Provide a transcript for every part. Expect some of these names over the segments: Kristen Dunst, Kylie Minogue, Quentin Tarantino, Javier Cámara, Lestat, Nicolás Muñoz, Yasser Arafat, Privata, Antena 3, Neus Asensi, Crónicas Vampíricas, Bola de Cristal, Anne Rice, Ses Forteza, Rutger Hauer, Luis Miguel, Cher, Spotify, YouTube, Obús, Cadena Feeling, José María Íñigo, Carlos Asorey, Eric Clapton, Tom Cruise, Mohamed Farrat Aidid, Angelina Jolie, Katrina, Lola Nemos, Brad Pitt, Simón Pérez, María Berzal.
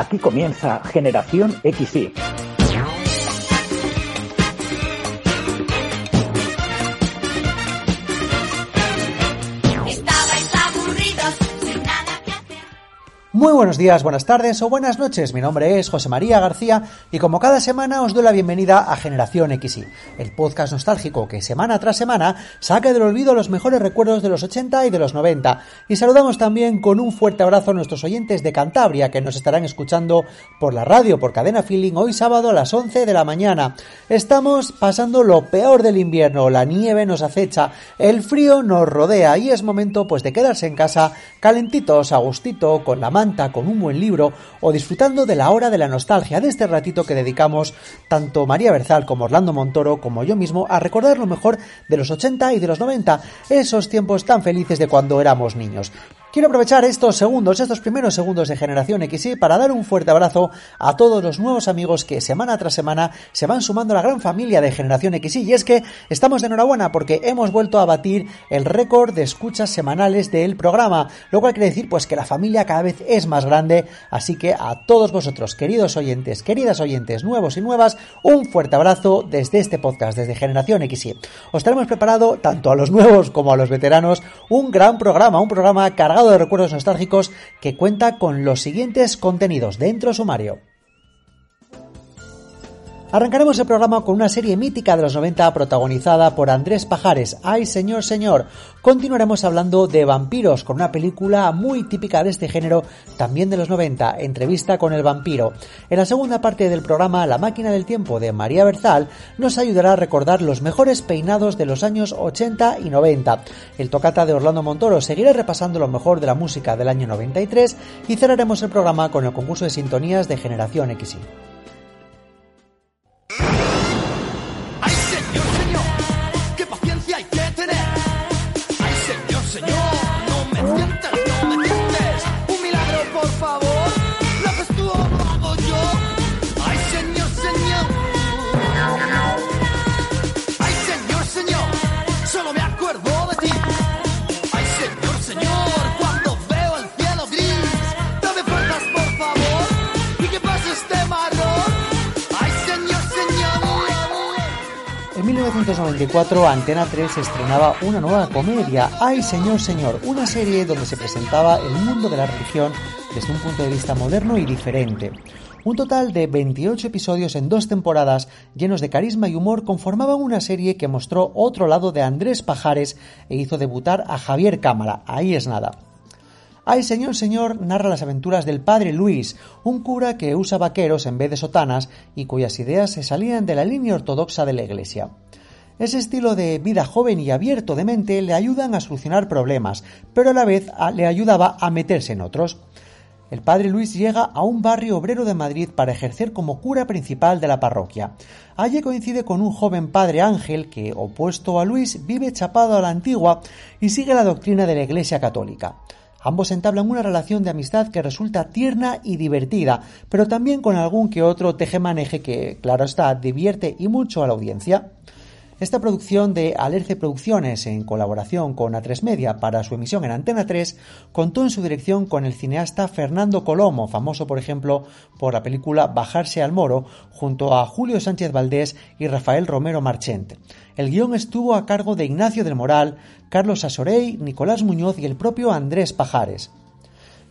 Aquí comienza Generación XY. Muy buenos días, buenas tardes o buenas noches, mi nombre es José María García y como cada semana os doy la bienvenida a Generación XY, el podcast nostálgico que semana tras semana saca del olvido los mejores recuerdos de los 80 y de los 90. Y saludamos también con un fuerte abrazo a nuestros oyentes de Cantabria que nos estarán escuchando por la radio, por Cadena Feeling, hoy sábado a las 11 de la mañana. Estamos pasando lo peor del invierno, la nieve nos acecha, el frío nos rodea y es momento pues de quedarse en casa calentitos, a gustito, con la manta, con un buen libro o disfrutando de la hora de la nostalgia, de este ratito que dedicamos tanto María Berzal como Orlando Montoro como yo mismo a recordar lo mejor de los 80 y de los 90, esos tiempos tan felices de cuando éramos niños. Quiero aprovechar estos primeros segundos de Generación XY para dar un fuerte abrazo a todos los nuevos amigos que semana tras semana se van sumando a la gran familia de Generación XY. Y es que estamos de enhorabuena porque hemos vuelto a batir el récord de escuchas semanales del programa, lo cual quiere decir pues que la familia cada vez es más grande. Así que a todos vosotros, queridos oyentes, queridas oyentes, nuevos y nuevas, un fuerte abrazo desde este podcast, desde Generación XY. Os tenemos preparado, tanto a los nuevos como a los veteranos, un gran programa, un programa cargado de recuerdos nostálgicos que cuenta con los siguientes contenidos dentro sumario. Arrancaremos el programa con una serie mítica de los 90 protagonizada por Andrés Pajares, ¡Ay señor, señor! Continuaremos hablando de vampiros con una película muy típica de este género, también de los 90, Entrevista con el vampiro. En la segunda parte del programa, La máquina del tiempo de María Berzal nos ayudará a recordar los mejores peinados de los años 80 y 90. El Tocata de Orlando Montoro seguirá repasando lo mejor de la música del año 93 y cerraremos el programa con el concurso de sintonías de Generación XY. En 1994, Antena 3 estrenaba una nueva comedia, ¡Ay, señor, señor!, una serie donde se presentaba el mundo de la religión desde un punto de vista moderno y diferente. Un total de 28 episodios en 2 temporadas, llenos de carisma y humor, conformaban una serie que mostró otro lado de Andrés Pajares e hizo debutar a Javier Cámara. Ahí es nada. ¡Ay, señor, señor!, narra las aventuras del padre Luis, un cura que usa vaqueros en vez de sotanas y cuyas ideas se salían de la línea ortodoxa de la iglesia. Ese estilo de vida joven y abierto de mente le ayudan a solucionar problemas, pero a la vez le ayudaba a meterse en otros. El padre Luis llega a un barrio obrero de Madrid para ejercer como cura principal de la parroquia. Allí coincide con un joven padre Ángel que, opuesto a Luis, vive chapado a la antigua y sigue la doctrina de la Iglesia Católica. Ambos entablan una relación de amistad que resulta tierna y divertida, pero también con algún que otro tejemaneje que, claro está, divierte y mucho a la audiencia. Esta producción de Alerce Producciones, en colaboración con A3 Media para su emisión en Antena 3, contó en su dirección con el cineasta Fernando Colomo, famoso por ejemplo por la película Bajarse al Moro, junto a Julio Sánchez Valdés y Rafael Romero Marchent. El guión estuvo a cargo de Ignacio del Moral, Carlos Asorey, Nicolás Muñoz y el propio Andrés Pajares.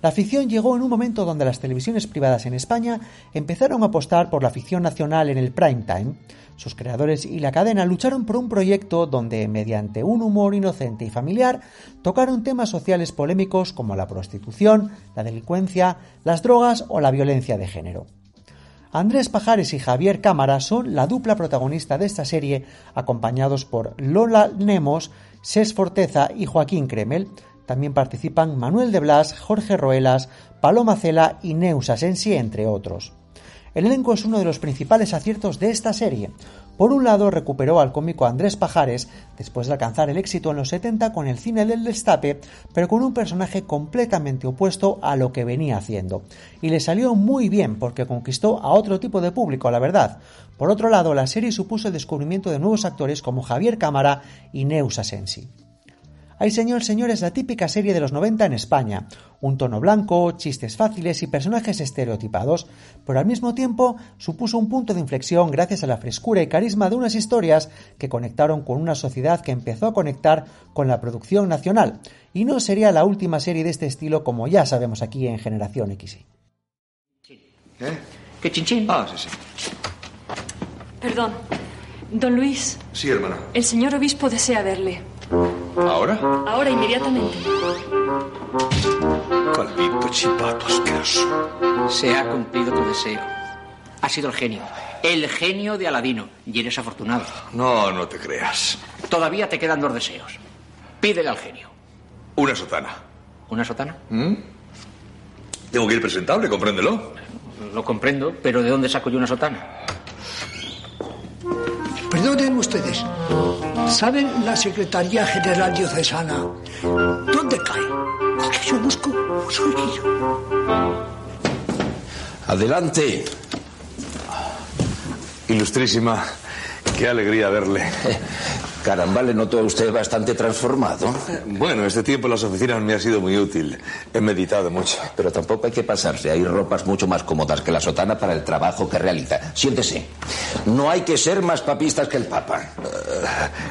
La ficción llegó en un momento donde las televisiones privadas en España empezaron a apostar por la ficción nacional en el prime time. Sus creadores y la cadena lucharon por un proyecto donde, mediante un humor inocente y familiar, tocaron temas sociales polémicos como la prostitución, la delincuencia, las drogas o la violencia de género. Andrés Pajares y Javier Cámara son la dupla protagonista de esta serie, acompañados por Lola Nemos, Ses Forteza y Joaquín Kremel. También participan Manuel de Blas, Jorge Roelas, Paloma Cela y Neus Asensi, entre otros. El elenco es uno de los principales aciertos de esta serie. Por un lado, recuperó al cómico Andrés Pajares, después de alcanzar el éxito en los 70 con el cine del destape, pero con un personaje completamente opuesto a lo que venía haciendo. Y le salió muy bien, porque conquistó a otro tipo de público, la verdad. Por otro lado, la serie supuso el descubrimiento de nuevos actores como Javier Cámara y Neus Asensi. Ay señor, señor es la típica serie de los 90 en España. Un tono blanco, chistes fáciles y personajes estereotipados, pero al mismo tiempo supuso un punto de inflexión gracias a la frescura y carisma de unas historias que conectaron con una sociedad que empezó a conectar con la producción nacional. Y no sería la última serie de este estilo, como ya sabemos aquí en Generación XY. ¿Eh? ¿Qué chinchín? Ah, sí, sí. Perdón. Don Luis. Sí, hermana. El señor obispo desea verle. ¿Ahora? Ahora, inmediatamente. Calvito, chivato, asqueroso. Se ha cumplido tu deseo. Ha sido el genio. El genio de Aladino. Y eres afortunado. No, no te creas. Todavía te quedan dos deseos. Pídele al genio. Una sotana. ¿Una sotana? ¿Mm? Tengo que ir presentable, compréndelo. Lo comprendo, pero ¿de dónde saco yo una sotana? Perdonen ustedes, ¿saben la Secretaría General Diocesana? ¿Dónde cae? Aquí yo busco, soy yo. Adelante. Ilustrísima, qué alegría verle. Caramba, le noto a usted bastante transformado. Bueno, este tiempo en las oficinas me ha sido muy útil. He meditado mucho. Pero tampoco hay que pasarse. Hay ropas mucho más cómodas que la sotana para el trabajo que realiza. Siéntese. No hay que ser más papistas que el Papa.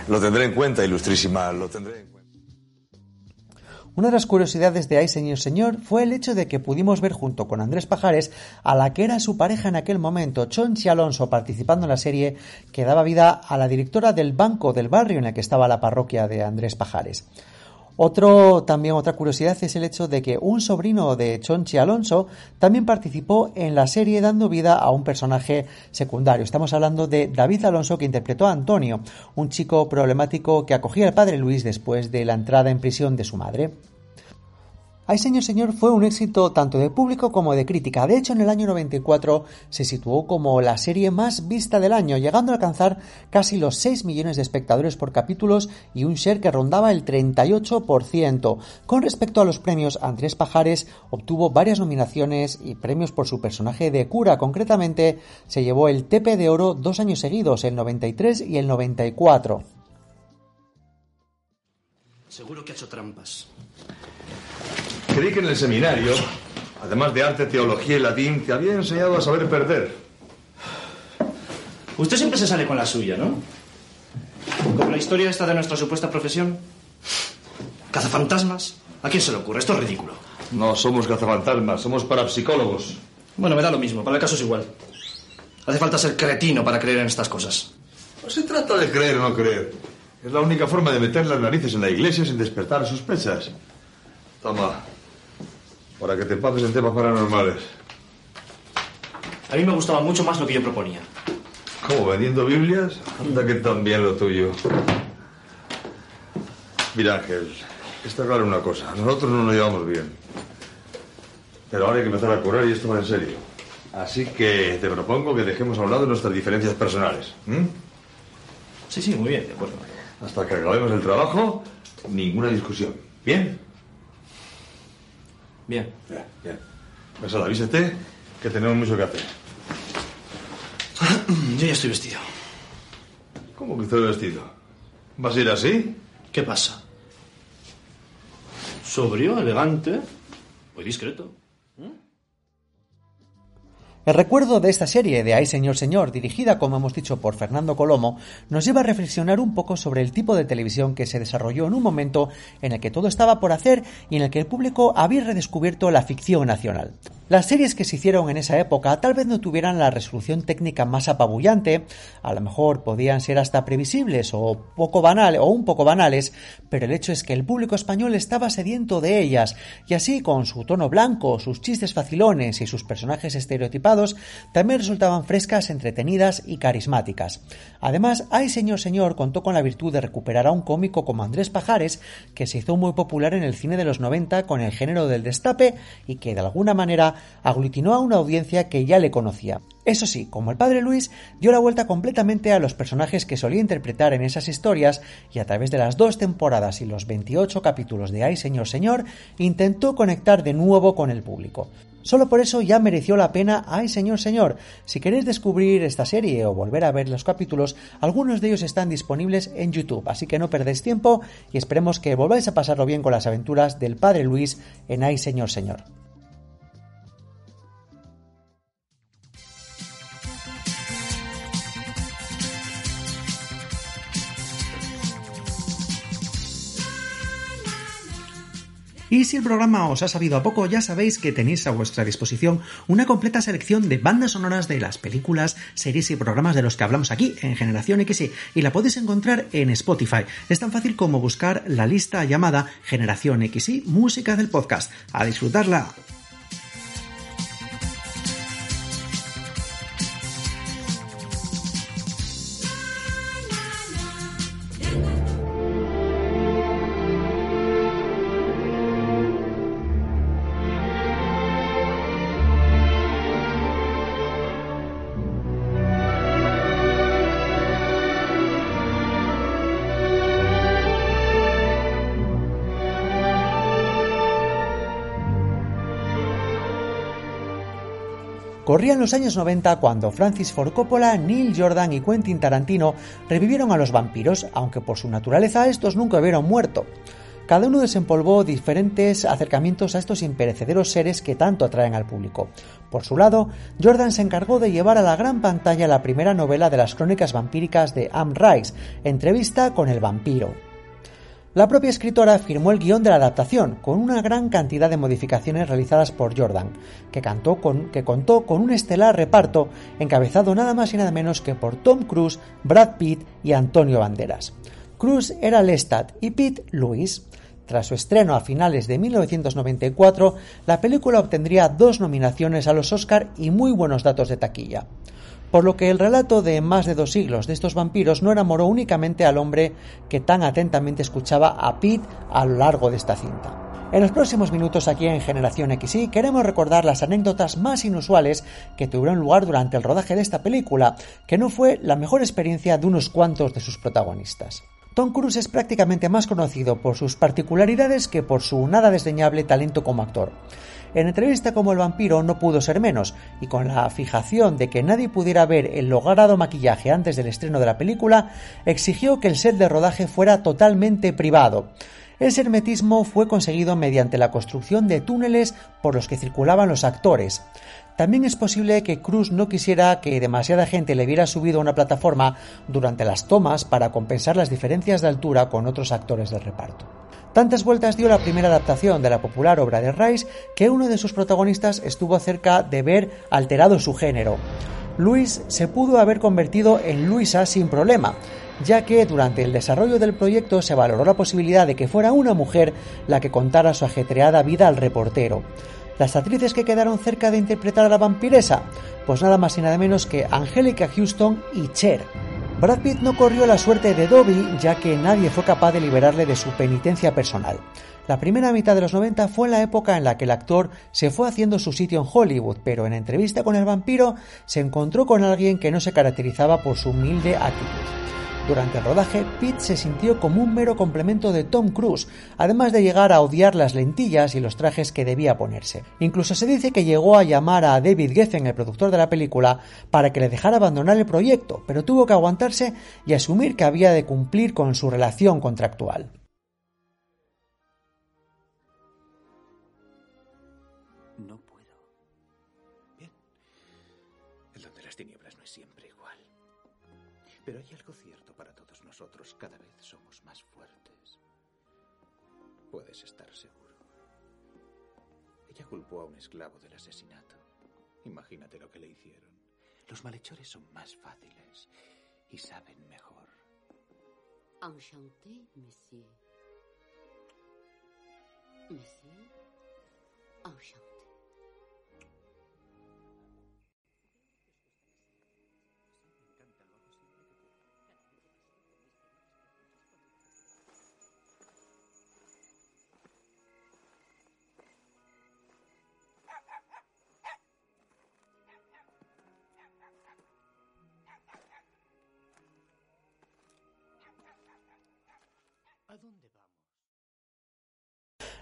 Lo tendré en cuenta, ilustrísima. Lo tendré en cuenta. Una de las curiosidades de Ay Señor Señor fue el hecho de que pudimos ver junto con Andrés Pajares a la que era su pareja en aquel momento, Chonchi Alonso, participando en la serie que daba vida a la directora del banco del barrio en el que estaba la parroquia de Andrés Pajares. Otra curiosidad es el hecho de que un sobrino de Chonchi Alonso también participó en la serie dando vida a un personaje secundario. Estamos hablando de David Alonso, que interpretó a Antonio, un chico problemático que acogía al padre Luis después de la entrada en prisión de su madre. Ay Señor Señor fue un éxito tanto de público como de crítica. De hecho, en el año 94 se situó como la serie más vista del año, llegando a alcanzar casi los 6 millones de espectadores por capítulos y un share que rondaba el 38%. Con respecto a los premios, Andrés Pajares obtuvo varias nominaciones y premios por su personaje de cura. Concretamente, se llevó el Tepe de Oro 2 años seguidos, el 93 y el 94. Seguro que ha hecho trampas. Creí que en el seminario, además de arte, teología y latín, te había enseñado a saber perder. Usted siempre se sale con la suya, ¿no? Con la historia esta de nuestra supuesta profesión. ¿Cazafantasmas? ¿A quién se le ocurre? Esto es ridículo. No somos cazafantasmas, somos parapsicólogos. Bueno, me da lo mismo, para el caso es igual. Hace falta ser cretino para creer en estas cosas. No se trata de creer o no creer. Es la única forma de meter las narices en la iglesia sin despertar sospechas. Toma. Para que te empapes en temas paranormales. A mí me gustaba mucho más lo que yo proponía. ¿Cómo? ¿Vendiendo Biblias? Anda que también lo tuyo. Mira, Ángel, está claro una cosa. Nosotros no nos llevamos bien. Pero ahora hay que empezar a curar y esto va en serio. Así que te propongo que dejemos a un lado nuestras diferencias personales. ¿Mm? Sí, sí, muy bien, de acuerdo. Hasta que acabemos el trabajo, ninguna discusión. ¿Bien? Bien. Bien, bien. Pues ahora, avísate que tenemos mucho que hacer. Yo ya estoy vestido. ¿Cómo que estoy vestido? ¿Vas a ir así? ¿Qué pasa? Sobrio, elegante, muy discreto. El recuerdo de esta serie de Ay Señor Señor, dirigida, como hemos dicho, por Fernando Colomo, nos lleva a reflexionar un poco sobre el tipo de televisión que se desarrolló en un momento en el que todo estaba por hacer y en el que el público había redescubierto la ficción nacional. Las series que se hicieron en esa época tal vez no tuvieran la resolución técnica más apabullante, a lo mejor podían ser hasta previsibles o un poco banales, pero el hecho es que el público español estaba sediento de ellas, y así, con su tono blanco, sus chistes facilones y sus personajes estereotipados, también resultaban frescas, entretenidas y carismáticas. Además, Ay Señor Señor contó con la virtud de recuperar a un cómico como Andrés Pajares, que se hizo muy popular en el cine de los 90 con el género del destape y que de alguna manera aglutinó a una audiencia que ya le conocía. Eso sí, como el padre Luis, dio la vuelta completamente a los personajes que solía interpretar en esas historias, y a través de las 2 temporadas y los 28 capítulos de Ay Señor Señor, intentó conectar de nuevo con el público. Solo por eso ya mereció la pena. ¡Ay, señor, señor! Si queréis descubrir esta serie o volver a ver los capítulos, algunos de ellos están disponibles en YouTube, así que no perdéis tiempo y esperemos que volváis a pasarlo bien con las aventuras del padre Luis en ¡Ay, señor, señor! Y si el programa os ha sabido a poco, ya sabéis que tenéis a vuestra disposición una completa selección de bandas sonoras de las películas, series y programas de los que hablamos aquí en Generación XY, y la podéis encontrar en Spotify. Es tan fácil como buscar la lista llamada Generación XY, música del podcast. ¡A disfrutarla! Corrían los años 90 cuando Francis Ford Coppola, Neil Jordan y Quentin Tarantino revivieron a los vampiros, aunque por su naturaleza estos nunca hubieran muerto. Cada uno desempolvó diferentes acercamientos a estos imperecederos seres que tanto atraen al público. Por su lado, Jordan se encargó de llevar a la gran pantalla la primera novela de las Crónicas Vampíricas de Anne Rice, Entrevista con el vampiro. La propia escritora firmó el guión de la adaptación, con una gran cantidad de modificaciones realizadas por Jordan, que contó con un estelar reparto encabezado nada más y nada menos que por Tom Cruise, Brad Pitt y Antonio Banderas. Cruise era Lestat y Pitt Lewis. Tras su estreno a finales de 1994, la película obtendría 2 nominaciones a los Oscar y muy buenos datos de taquilla. Por lo que el relato de más de 2 siglos de estos vampiros no enamoró únicamente al hombre que tan atentamente escuchaba a Pitt a lo largo de esta cinta. En los próximos minutos aquí en Generación XY queremos recordar las anécdotas más inusuales que tuvieron lugar durante el rodaje de esta película, que no fue la mejor experiencia de unos cuantos de sus protagonistas. Tom Cruise es prácticamente más conocido por sus particularidades que por su nada desdeñable talento como actor. En Entrevista como el vampiro no pudo ser menos, y con la fijación de que nadie pudiera ver el logrado maquillaje antes del estreno de la película, exigió que el set de rodaje fuera totalmente privado. Ese hermetismo fue conseguido mediante la construcción de túneles por los que circulaban los actores. También es posible que Cruise no quisiera que demasiada gente le viera subido a una plataforma durante las tomas para compensar las diferencias de altura con otros actores del reparto. Tantas vueltas dio la primera adaptación de la popular obra de Rice que uno de sus protagonistas estuvo cerca de ver alterado su género. Luis se pudo haber convertido en Luisa sin problema, ya que durante el desarrollo del proyecto se valoró la posibilidad de que fuera una mujer la que contara su ajetreada vida al reportero. Las actrices que quedaron cerca de interpretar a la vampiresa, pues nada más y nada menos que Angélica Houston y Cher. Brad Pitt no corrió la suerte de Dobby, ya que nadie fue capaz de liberarle de su penitencia personal. La primera mitad de los 90 fue la época en la que el actor se fue haciendo su sitio en Hollywood, pero en Entrevista con el vampiro se encontró con alguien que no se caracterizaba por su humilde actitud. Durante el rodaje, Pitt se sintió como un mero complemento de Tom Cruise, además de llegar a odiar las lentillas y los trajes que debía ponerse. Incluso se dice que llegó a llamar a David Geffen, el productor de la película, para que le dejara abandonar el proyecto, pero tuvo que aguantarse y asumir que había de cumplir con su relación contractual. No puedo. Bien. El don de las tinieblas no es siempre igual. Pero hay algo cierto para todos nosotros. Cada vez somos más fuertes. Puedes estar seguro. Ella culpó a un esclavo del asesinato. Imagínate lo que le hicieron. Los malhechores son más fáciles y saben mejor. Enchanté, monsieur. Monsieur, enchanté.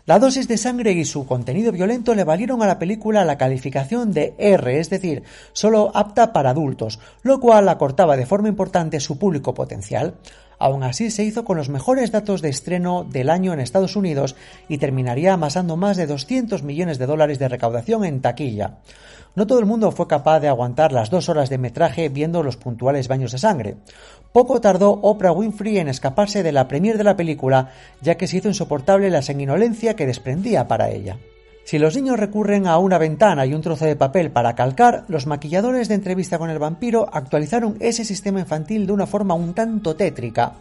La dosis de sangre y su contenido violento le valieron a la película la calificación de R, es decir, solo apta para adultos, lo cual acortaba de forma importante su público potencial. Aún así, se hizo con los mejores datos de estreno del año en Estados Unidos y terminaría amasando más de $200 millones de recaudación en taquilla. No todo el mundo fue capaz de aguantar las 2 horas de metraje viendo los puntuales baños de sangre. Poco tardó Oprah Winfrey en escaparse de la premiere de la película, ya que se hizo insoportable la sanguinolencia que desprendía para ella. Si los niños recurren a una ventana y un trozo de papel para calcar, los maquilladores de Entrevista con el vampiro actualizaron ese sistema infantil de una forma un tanto tétrica.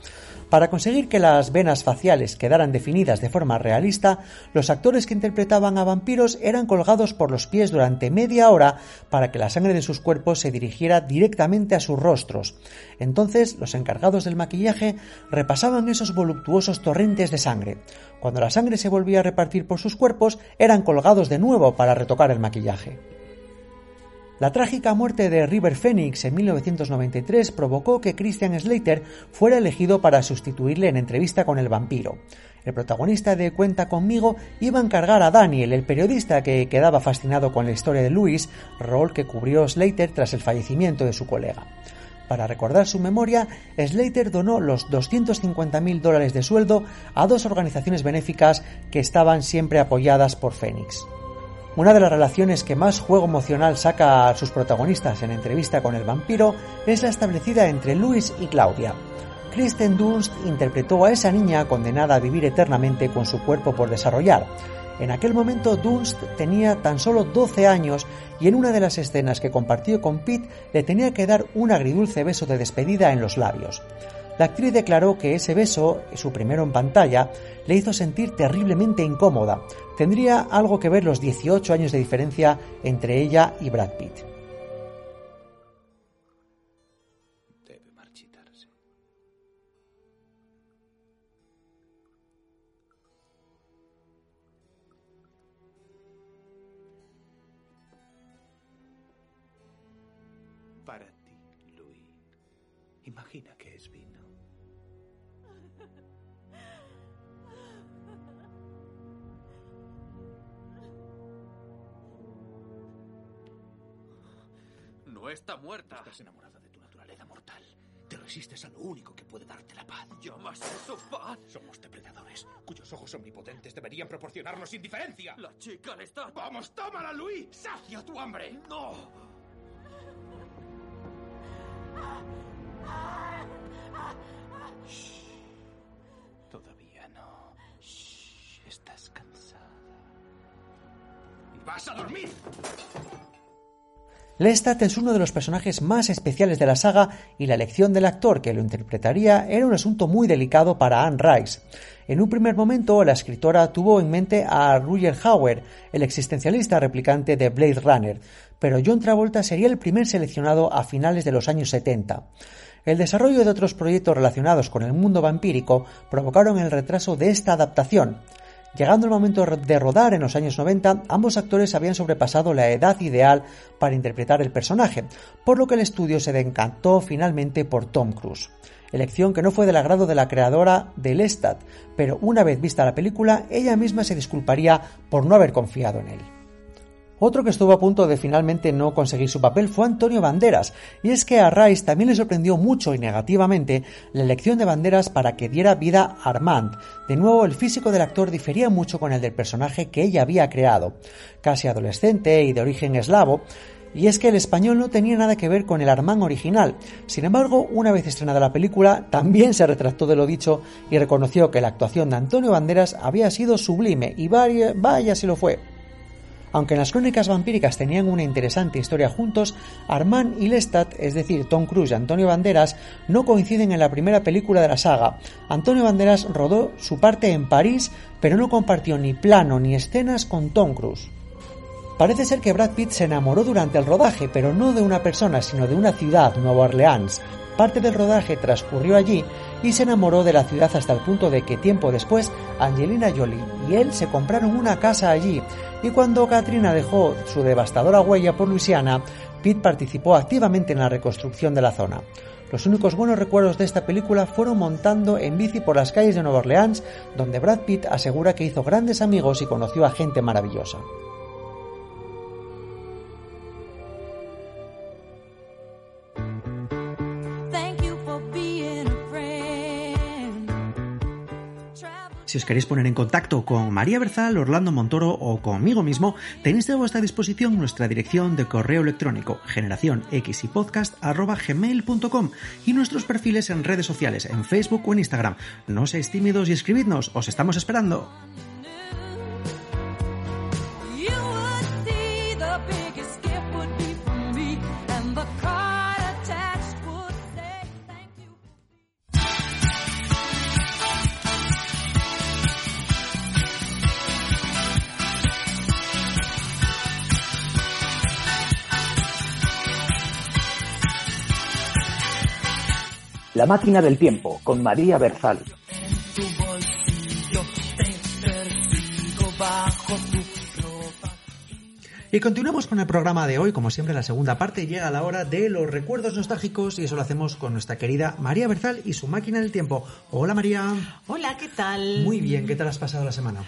Para conseguir que las venas faciales quedaran definidas de forma realista, los actores que interpretaban a vampiros eran colgados por los pies durante media hora para que la sangre de sus cuerpos se dirigiera directamente a sus rostros. Entonces, los encargados del maquillaje repasaban esos voluptuosos torrentes de sangre. Cuando la sangre se volvía a repartir por sus cuerpos, eran colgados de nuevo para retocar el maquillaje. La trágica muerte de River Phoenix en 1993 provocó que Christian Slater fuera elegido para sustituirle en Entrevista con el vampiro. El protagonista de Cuenta conmigo iba a encargar a Daniel, el periodista que quedaba fascinado con la historia de Louis, rol que cubrió Slater tras el fallecimiento de su colega. Para recordar su memoria, Slater donó los $250.000 de sueldo a 2 organizaciones benéficas que estaban siempre apoyadas por Phoenix. Una de las relaciones que más juego emocional saca a sus protagonistas en Entrevista con el vampiro es la establecida entre Louis y Claudia. Kristen Dunst interpretó a esa niña condenada a vivir eternamente con su cuerpo por desarrollar. En aquel momento Dunst tenía tan solo 12 años y en una de las escenas que compartió con Pitt le tenía que dar un agridulce beso de despedida en los labios. La actriz declaró que ese beso, su primero en pantalla, le hizo sentir terriblemente incómoda. Tendría algo que ver los 18 años de diferencia entre ella y Brad Pitt. Debe marchitarse. Para ti, Louis. Imagina que es vino. No está muerta. Estás enamorada de tu naturaleza mortal. Te resistes a lo único que puede darte la paz. ¿Llamas eso paz? Somos depredadores cuyos ojos omnipotentes deberían proporcionarnos indiferencia. La chica le está... ¡Vamos, tómala, Louis! ¡Sacia tu hambre! ¡No! Shh. Todavía no. Shh. Estás cansada. ¡Vas a dormir! Lestat es uno de los personajes más especiales de la saga y la elección del actor que lo interpretaría era un asunto muy delicado para Anne Rice. En un primer momento, la escritora tuvo en mente a Rutger Hauer, el existencialista replicante de Blade Runner, pero John Travolta sería el primer seleccionado a finales de los años 70. El desarrollo de otros proyectos relacionados con el mundo vampírico provocaron el retraso de esta adaptación. Llegando el momento de rodar en los años 90, ambos actores habían sobrepasado la edad ideal para interpretar el personaje, por lo que el estudio se decantó finalmente por Tom Cruise. Elección que no fue del agrado de la creadora de Lestat, pero una vez vista la película, ella misma se disculparía por no haber confiado en él. Otro que estuvo a punto de finalmente no conseguir su papel fue Antonio Banderas, y es que a Rice también le sorprendió mucho y negativamente la elección de Banderas para que diera vida a Armand. De nuevo, el físico del actor difería mucho con el del personaje que ella había creado, casi adolescente y de origen eslavo, y es que el español no tenía nada que ver con el Armand original. Sin embargo, una vez estrenada la película, también se retractó de lo dicho y reconoció que la actuación de Antonio Banderas había sido sublime, y vaya si lo fue. Aunque en las Crónicas Vampíricas tenían una interesante historia juntos, Armand y Lestat, es decir, Tom Cruise y Antonio Banderas, no coinciden en la primera película de la saga. Antonio Banderas rodó su parte en París, pero no compartió ni plano ni escenas con Tom Cruise. Parece ser que Brad Pitt se enamoró durante el rodaje, pero no de una persona, sino de una ciudad, Nueva Orleans. Parte del rodaje transcurrió allí y se enamoró de la ciudad hasta el punto de que tiempo después Angelina Jolie y él se compraron una casa allí, y cuando Katrina dejó su devastadora huella por Luisiana, Pitt participó activamente en la reconstrucción de la zona. Los únicos buenos recuerdos de esta película fueron montando en bici por las calles de Nueva Orleans, donde Brad Pitt asegura que hizo grandes amigos y conoció a gente maravillosa. Si os queréis poner en contacto con María Berzal, Orlando Montoro o conmigo mismo, tenéis a vuestra disposición nuestra dirección de correo electrónico generacionxypodcast@gmail.com y nuestros perfiles en redes sociales, en Facebook o en Instagram. No seáis tímidos y escribidnos, os estamos esperando. La máquina del tiempo, con María Berzal. Y continuamos con el programa de hoy. Como siempre, la segunda parte llega a la hora de los recuerdos nostálgicos y eso lo hacemos con nuestra querida María Berzal y su máquina del tiempo. Hola, María. Hola, ¿qué tal? Muy bien, ¿qué tal has pasado la semana?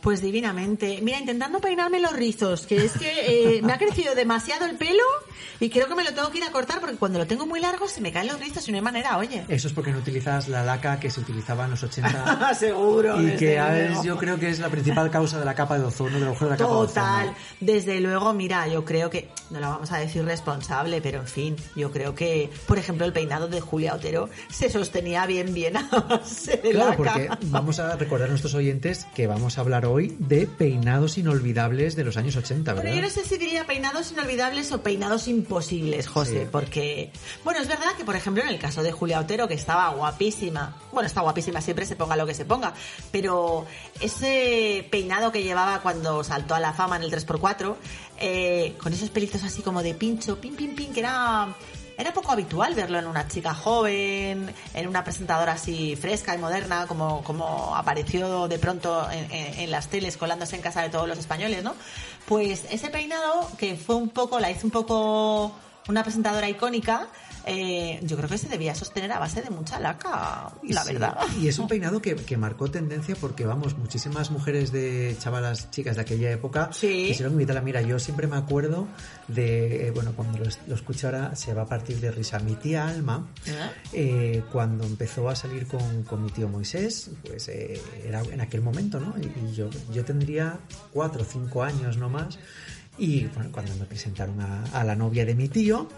Pues divinamente. Mira, intentando peinarme los rizos, que es que me ha crecido demasiado el pelo y creo que me lo tengo que ir a cortar porque cuando lo tengo muy largo se me caen los rizos y no hay manera, oye. Eso es porque no utilizas la laca que se utilizaba en los 80. Seguro. Y que a veces yo creo que es la principal causa de la capa de ozono, del agujero de la capa de ozono. Total. Desde luego, mira, yo creo que, no la vamos a decir responsable, pero en fin, yo creo que, por ejemplo, el peinado de Julia Otero se sostenía bien a base de laca. Claro, porque vamos a recordar a nuestros oyentes que vamos a hablar hoy de peinados inolvidables de los años 80, ¿verdad? Bueno, yo no sé si diría peinados inolvidables o peinados imposibles, José, sí. Porque... Bueno, es verdad que, por ejemplo, en el caso de Julia Otero, que estaba guapísima, bueno, está guapísima siempre, se ponga lo que se ponga, pero ese peinado que llevaba cuando saltó a la fama en el 3x4, con esos pelitos así como de pincho, pin, que era... Era poco habitual verlo en una chica joven, en una presentadora así fresca y moderna, como apareció de pronto en las teles colándose en casa de todos los españoles, ¿no? Pues ese peinado, que fue un poco, la hizo un poco una presentadora icónica, yo creo que se debía sostener a base de mucha laca, la verdad. Y es un peinado que marcó tendencia porque, vamos, muchísimas mujeres de chavalas, chicas de aquella época, sí, quisieron imitarla. Mira, yo siempre me acuerdo de, cuando lo escucho ahora se va a partir de risa. Mi tía Alma, cuando empezó a salir con mi tío Moisés, pues era en aquel momento, ¿no? Y yo tendría 4 o 5 años no más. Y bueno, cuando me presentaron a la novia de mi tío,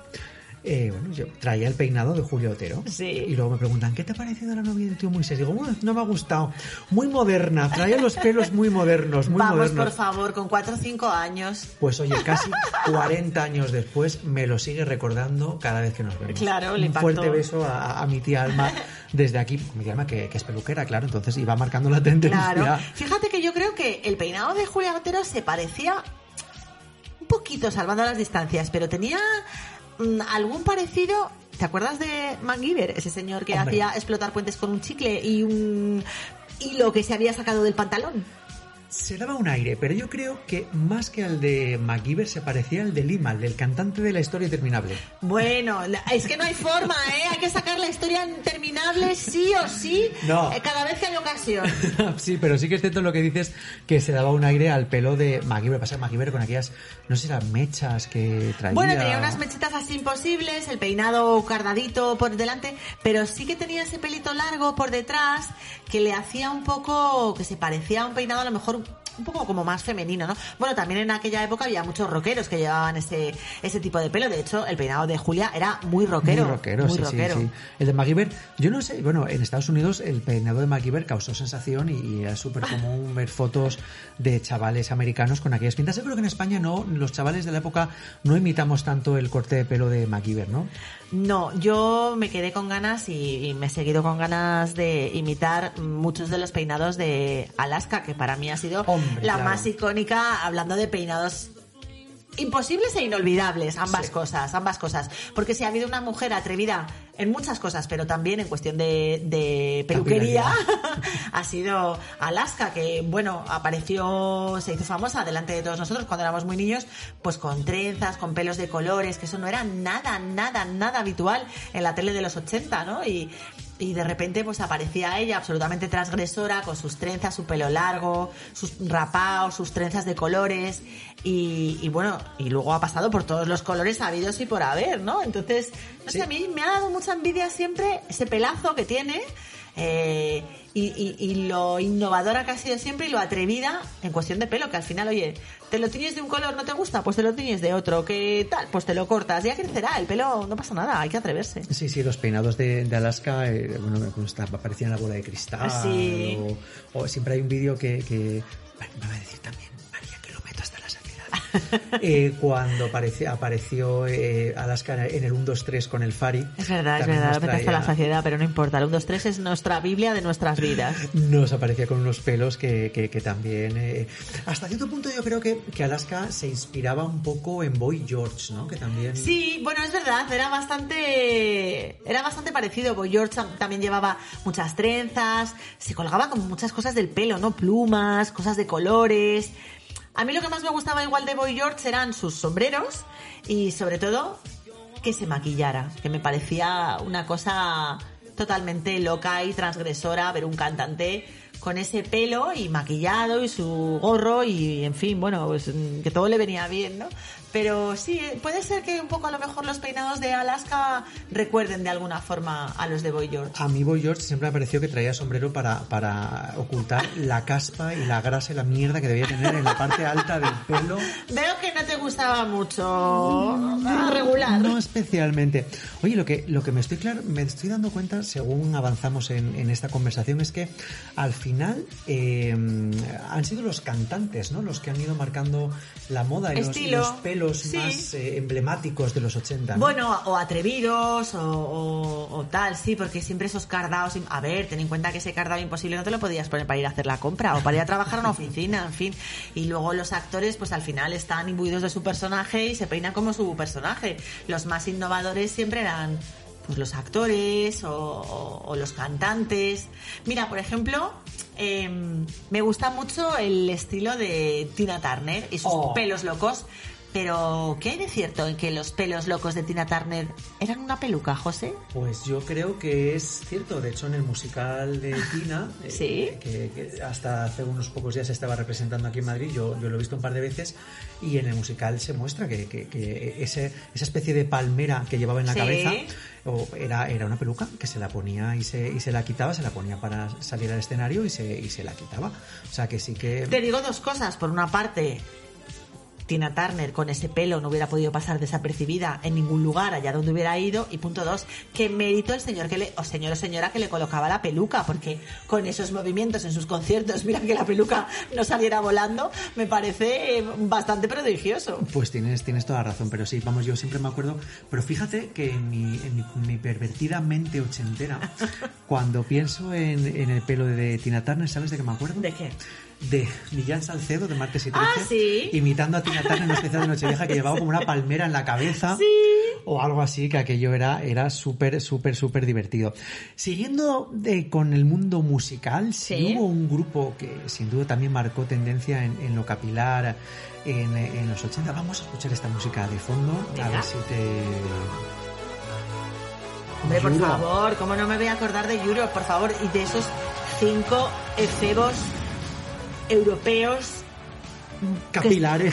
yo traía el peinado de Julio Otero. Sí. Y luego me preguntan, ¿qué te ha parecido la novia del tío Moisés? Digo, no me ha gustado. Muy moderna, traía los pelos muy modernos, muy modernos. Vamos, por favor, con 4 o 5 años. Pues oye, casi 40 años después me lo sigue recordando cada vez que nos vemos. Claro, le impactó. Un fuerte beso a mi tía Alma desde aquí. Mi tía Alma, que es peluquera, claro, entonces iba marcando la tendencia. Claro. Fíjate que yo creo que el peinado de Julio Otero se parecía un poquito, salvando las distancias, pero tenía... algún parecido. ¿Te acuerdas de MacGyver? Ese señor que hacía explotar puentes con un chicle y un hilo que se había sacado del pantalón. Se daba un aire, pero yo creo que más que al de MacGyver se parecía al de Lima, el del cantante de La Historia Interminable. Bueno, es que no hay forma, ¿eh? Hay que sacar La Historia Interminable sí o sí, no, cada vez que hay ocasión. Sí, pero sí que es cierto lo que dices, que se daba un aire al pelo de MacGyver. Pasa MacGyver con aquellas, no sé, las mechas que traía. Bueno, tenía unas mechitas así imposibles, el peinado cardadito por delante, pero sí que tenía ese pelito largo por detrás que le hacía un poco, que se parecía a un peinado a lo mejor un poco como más femenino, ¿no? Bueno, también en aquella época había muchos rockeros que llevaban ese tipo de pelo. De hecho, el peinado de Julia era muy rockero. Muy rockero. Sí. El de MacGyver, yo no sé, en Estados Unidos el peinado de MacGyver causó sensación y era súper común ver fotos de chavales americanos con aquellas pintas. Yo creo que en España no, los chavales de la época no imitamos tanto el corte de pelo de MacGyver, ¿no? No, yo me quedé con ganas y me he seguido con ganas de imitar muchos de los peinados de Alaska, que para mí ha sido... La más icónica, hablando de peinados imposibles e inolvidables, ambas cosas. Porque si ha habido una mujer atrevida en muchas cosas, pero también en cuestión de peluquería ha sido Alaska, que bueno, apareció, se hizo famosa delante de todos nosotros cuando éramos muy niños, pues con trenzas, con pelos de colores, que eso no era nada, nada, nada habitual en la tele de los 80, ¿no? Y de repente pues aparecía ella absolutamente transgresora, con sus trenzas, su pelo largo, sus rapaos, sus trenzas de colores, y bueno, y luego ha pasado por todos los colores habidos y por haber, ¿no? Entonces, no sé, a mí me ha dado mucha envidia siempre ese pelazo que tiene, y lo innovadora que ha sido siempre y lo atrevida en cuestión de pelo, que al final, oye, te lo tiñes de un color, no te gusta, pues te lo tiñes de otro, ¿qué tal? Pues te lo cortas, ya crecerá, el pelo no pasa nada, hay que atreverse. Sí, sí, los peinados de Alaska, bueno, aparecían en la bola de cristal, sí. O siempre hay un vídeo que me va a decir también, María, que lo meto hasta la saciedad. Cuando apareció Alaska en el 1, 2, 3 con el Fari. Es verdad, lo meto hasta la saciedad, pero no importa, el 1, 2, 3 es nuestra Biblia de nuestras vidas. Nos aparecía con unos pelos que también... hasta cierto punto yo creo que Alaska se inspiraba un poco en Boy George, ¿no? Que también... Sí, bueno, es verdad, era bastante parecido. Boy George también llevaba muchas trenzas, se colgaba como muchas cosas del pelo, ¿no? Plumas, cosas de colores... A mí lo que más me gustaba igual de Boy George eran sus sombreros y, sobre todo, que se maquillara, que me parecía una cosa totalmente loca y transgresora ver un cantante con ese pelo y maquillado y su gorro y, en fin, bueno, pues que todo le venía bien, ¿no? Pero sí, puede ser que un poco a lo mejor los peinados de Alaska recuerden de alguna forma a los de Boy George. A mí Boy George siempre me pareció que traía sombrero para ocultar la caspa y la grasa y la mierda que debía tener en la parte alta del pelo. Veo que no te gustaba mucho. No, regular. No especialmente. Oye, lo que me estoy dando cuenta según avanzamos en esta conversación es que al final han sido los cantantes, ¿no? Los que han ido marcando la moda y los pelos más emblemáticos de los 80, ¿no? Bueno, o atrevidos o tal, sí, porque siempre esos cardados, a ver, ten en cuenta que ese cardado imposible no te lo podías poner para ir a hacer la compra o para ir a trabajar a una oficina, en fin, y luego los actores pues al final están imbuidos de su personaje y se peinan como su personaje. Los más innovadores siempre eran pues los actores o los cantantes. Mira, por ejemplo, me gusta mucho el estilo de Tina Turner y sus pelos locos. Pero, ¿qué hay de cierto en que los pelos locos de Tina Turner eran una peluca, José? Pues yo creo que es cierto. De hecho, en el musical de Tina, ¿sí? que hasta hace unos pocos días se estaba representando aquí en Madrid, yo lo he visto un par de veces, y en el musical se muestra que esa especie de palmera que llevaba en la cabeza era una peluca que se la ponía y se la quitaba, se la ponía para salir al escenario y se la quitaba. O sea, que sí que... Te digo dos cosas. Por una parte... Tina Turner con ese pelo no hubiera podido pasar desapercibida en ningún lugar allá donde hubiera ido, y punto dos, que mérito el señor o señora que le colocaba la peluca, porque con esos movimientos en sus conciertos, mira, que la peluca no saliera volando, me parece bastante prodigioso. Pues tienes toda la razón, pero sí, vamos, yo siempre me acuerdo, pero fíjate que en mi pervertida mente ochentera, cuando pienso en el pelo de Tina Turner, ¿sabes de qué me acuerdo? ¿De qué? De Millán Salcedo, de Martes y 13, imitando a Tina Turner en una especial de Nochevieja que llevaba como una palmera en la cabeza, o algo así, que aquello era súper, súper, súper divertido. Siguiendo con el mundo musical, sí hubo un grupo que sin duda también marcó tendencia en lo capilar en los 80. Vamos a escuchar esta música de fondo, a ver si te... Hombre, por favor, cómo no me voy a acordar de Europe, por favor, y de esos 5 efebos europeos capilares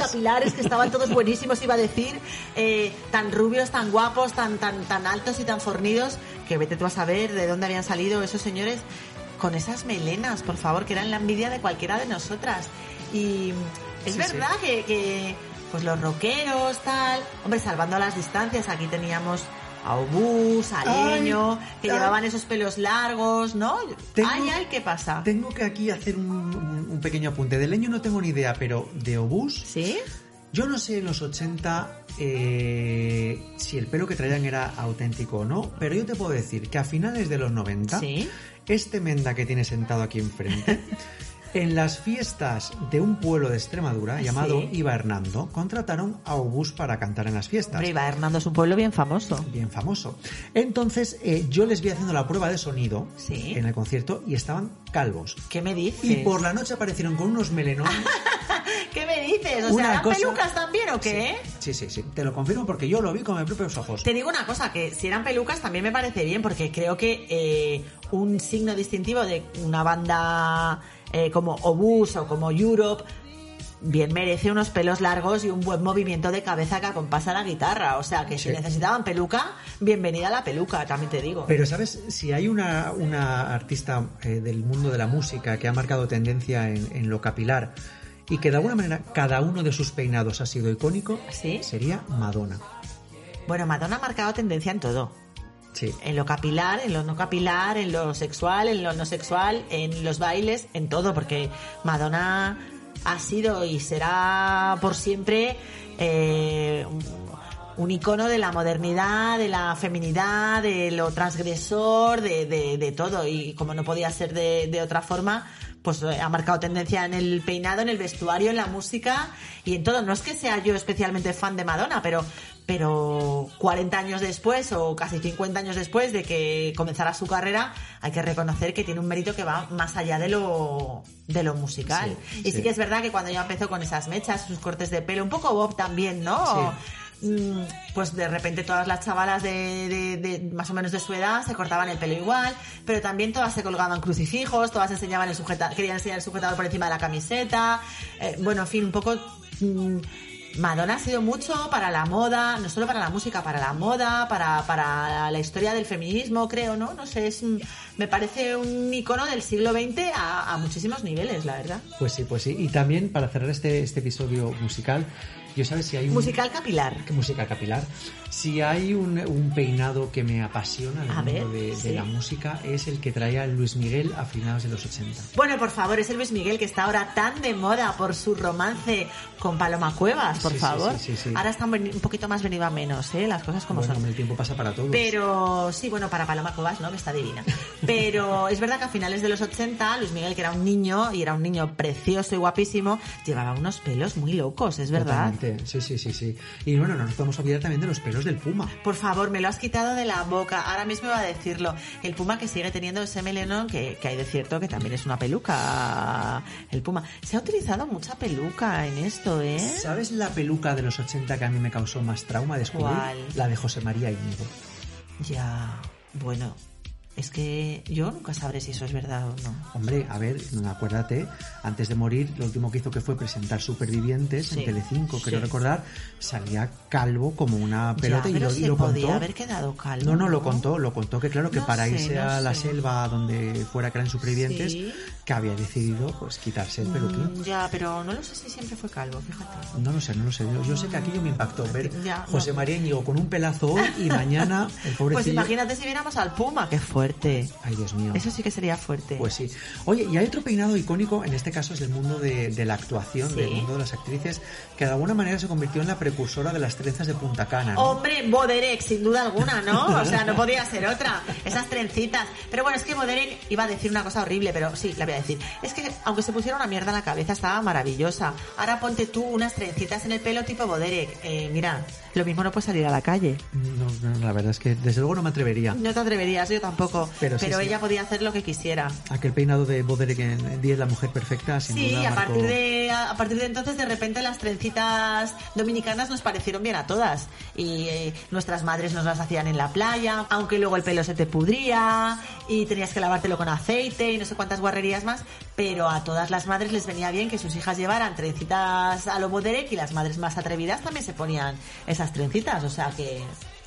que estaban todos buenísimos, iba a decir, tan rubios, tan guapos, tan altos y tan fornidos, que vete tú a saber de dónde habían salido esos señores con esas melenas, por favor, que eran la envidia de cualquiera de nosotras. Y es verdad. Que pues los rockeros, tal, hombre, salvando las distancias, aquí teníamos a Obús, a Leño, que llevaban esos pelos largos, ¿no? ¿Qué pasa? Tengo que aquí hacer un pequeño apunte. De Leño no tengo ni idea, pero de Obús... ¿Sí? Yo no sé en los 80 si el pelo que traían era auténtico o no, pero yo te puedo decir que a finales de los 90, este menda que tiene sentado aquí enfrente... En las fiestas de un pueblo de Extremadura llamado Iba Hernando, contrataron a Obús para cantar en las fiestas. Pero Iba Hernando es un pueblo bien famoso. Bien famoso. Entonces yo les vi haciendo la prueba de sonido en el concierto y estaban calvos. ¿Qué me dices? Y por la noche aparecieron con unos melenones. ¿Qué me dices? O sea, ¿eran pelucas también o qué? Sí, sí, sí, sí. Te lo confirmo porque yo lo vi con mis propios ojos. Te digo una cosa, que si eran pelucas también me parece bien, porque creo que un signo distintivo de una banda como Obús o como Europe bien merece unos pelos largos y un buen movimiento de cabeza que acompasa la guitarra. O sea, que si necesitaban peluca, bienvenida a la peluca, también te digo. Pero, ¿sabes? Si hay una artista del mundo de la música que ha marcado tendencia en lo capilar y que de alguna manera cada uno de sus peinados ha sido icónico, sería Madonna. Bueno, Madonna ha marcado tendencia en todo. Sí. En lo capilar, en lo no capilar, en lo sexual, en lo no sexual, en los bailes, en todo, porque Madonna ha sido y será por siempre un icono de la modernidad, de la feminidad, de lo transgresor, de todo. Y como no podía ser de otra forma, pues ha marcado tendencia en el peinado, en el vestuario, en la música y en todo. No es que sea yo especialmente fan de Madonna, pero 40 años después o casi 50 años después de que comenzara su carrera, hay que reconocer que tiene un mérito que va más allá de lo musical. Sí, y sí que es verdad que cuando ya empezó con esas mechas, sus cortes de pelo, un poco Bob también, ¿no? Sí. Pues de repente todas las chavalas de más o menos de su edad se cortaban el pelo igual, pero también todas se colgaban crucifijos, todas enseñaban el sujetador, querían enseñar el sujetador por encima de la camiseta, bueno, en fin, un poco... Madonna ha sido mucho para la moda, no solo para la música, para la moda, para la historia del feminismo, creo, ¿no? No sé, me parece un icono del siglo XX a muchísimos niveles, la verdad. Pues sí, pues sí. Y también, para cerrar este episodio musical, yo sabes si hay un... Musical capilar. Musical capilar. Si hay un peinado que me apasiona de la música, es el que traía Luis Miguel a finales de los 80. Bueno, por favor, es el Luis Miguel que está ahora tan de moda por su romance con Paloma Cuevas, por favor. Sí, sí, sí, sí. Ahora está un poquito más venido a menos, las cosas como son. El tiempo pasa para todos. Pero sí, bueno, para Paloma Cuevas, ¿no? Que está divina. Pero es verdad que a finales de los 80, Luis Miguel, que era un niño, y era un niño precioso y guapísimo, llevaba unos pelos muy locos, es verdad. Totalmente. Sí, sí, sí, sí. Y bueno, no nos podemos olvidar también de los pelos del Puma. Por favor, me lo has quitado de la boca. Ahora mismo iba a decirlo. El Puma que sigue teniendo ese melenón, que hay de cierto que también es una peluca. El Puma. Se ha utilizado mucha peluca en esto, ¿eh? ¿Sabes la peluca de los 80 que a mí me causó más trauma descubrir? ¿Cuál? La de José María Íñigo. Ya, bueno... Es que yo nunca sabré si eso es verdad o no. Hombre, a ver, acuérdate, antes de morir, lo último que hizo que fue presentar Supervivientes en Telecinco, creo recordar, salía calvo como una pelota ya, pero y lo contó. Podía haber quedado calvo. No, lo contó que claro que no para irse a la selva donde fuera que eran Supervivientes, que había decidido pues quitarse el peluquín. Ya, pero no lo sé si siempre fue calvo, fíjate. No lo sé. Yo sé que aquello me impactó ver José María Íñigo con un pelazo hoy y mañana el pobrecillo. Pues imagínate si viéramos al Puma, que fue fuerte. Ay, Dios mío. Eso sí que sería fuerte. Pues sí. Oye, y hay otro peinado icónico, en este caso es del mundo de la actuación, del mundo de las actrices, que de alguna manera se convirtió en la precursora de las trenzas de Punta Cana, ¿no? Hombre, Boderek, sin duda alguna, ¿no? O sea, no podía ser otra. Esas trencitas. Pero bueno, es que Boderek iba a decir una cosa horrible, pero sí, la voy a decir. Es que aunque se pusiera una mierda en la cabeza, estaba maravillosa. Ahora ponte tú unas trencitas en el pelo tipo Boderek. Mira, lo mismo no puedes salir a la calle. No, la verdad es que desde luego no me atrevería. No te atreverías, yo tampoco. Pero ella podía hacer lo que quisiera. Aquel peinado de Boderek en 10, la mujer perfecta, sin duda. Sí, a partir de entonces, de repente, las trencitas dominicanas nos parecieron bien a todas. Y nuestras madres nos las hacían en la playa, aunque luego el pelo se te pudría y tenías que lavártelo con aceite y no sé cuántas guarrerías más. Pero a todas las madres les venía bien que sus hijas llevaran trencitas a lo Boderek, y las madres más atrevidas también se ponían esas trencitas. O sea que...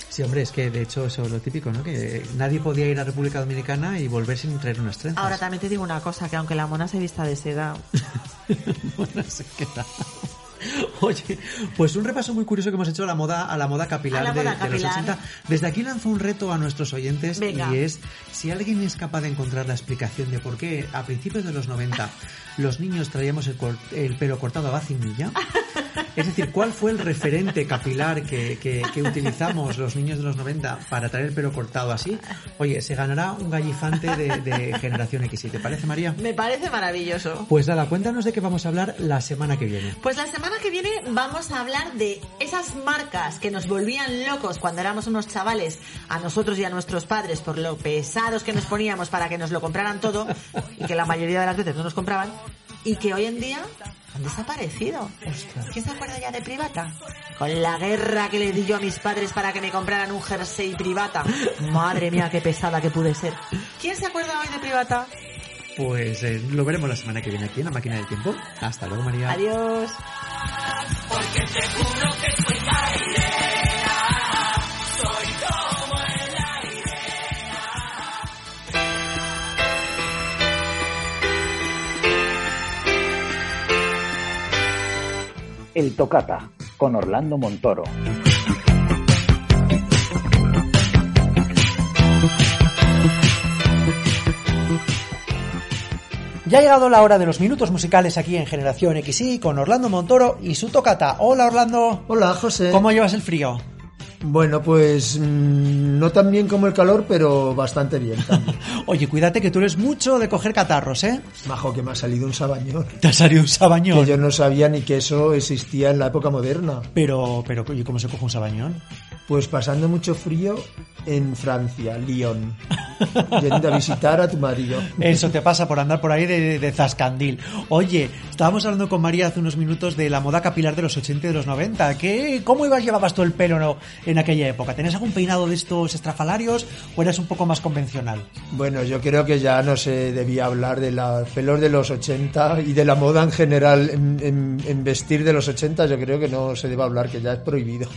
Sí, hombre, es que de hecho eso es lo típico, ¿no? Que nadie podía ir a República Dominicana y volver sin traer unas trenzas. Ahora también te digo una cosa, que aunque la mona se vista de seda... mona se queda... Oye, pues un repaso muy curioso que hemos hecho a la moda capilar, de los 80. Desde aquí lanzo un reto a nuestros oyentes. Venga. Y es, si alguien es capaz de encontrar la explicación de por qué a principios de los 90 los niños traíamos el pelo cortado a vacinilla... Es decir, ¿cuál fue el referente capilar que utilizamos los niños de los 90 para traer el pelo cortado así? Oye, se ganará un gallifante de Generación XY. ¿Te parece, María? Me parece maravilloso. Pues nada, cuéntanos de qué vamos a hablar la semana que viene. Pues la semana que viene vamos a hablar de esas marcas que nos volvían locos cuando éramos unos chavales, a nosotros y a nuestros padres, por lo pesados que nos poníamos para que nos lo compraran todo, y que la mayoría de las veces no nos compraban, y que hoy en día han desaparecido. Ostras. ¿Quién se acuerda ya de Privata? Con la guerra que le di yo a mis padres para que me compraran un jersey Privata. Madre mía, qué pesada que pude ser. ¿Quién se acuerda hoy de Privata? Pues lo veremos la semana que viene aquí en La Máquina del Tiempo. Hasta luego, María. Adiós. Porque seguro que soy aire. El Tocata, con Orlando Montoro. Ya ha llegado la hora de los minutos musicales aquí en Generación XY con Orlando Montoro y su Tocata. Hola, Orlando. Hola, José. ¿Cómo llevas el frío? Bueno, pues no tan bien como el calor, pero bastante bien también. Oye, cuídate que tú eres mucho de coger catarros, ¿eh? Majo, que me ha salido un sabañón. ¿Te ha salido un sabañón? Que yo no sabía ni que eso existía en la época moderna. Pero, ¿y cómo se coge un sabañón? Pues pasando mucho frío en Francia, Lyon, yendo a visitar a tu marido. Eso te pasa por andar por ahí de zascandil. Oye, estábamos hablando con María hace unos minutos de la moda capilar de los 80 y de los 90. ¿Qué? ¿Cómo llevabas todo el pelo, no? En aquella época, ¿tenías algún peinado de estos estrafalarios o eras un poco más convencional? Bueno, yo creo que ya no se debía hablar de los pelos de los 80 y de la moda en general en vestir de los 80, yo creo que no se debe hablar, que ya es prohibido.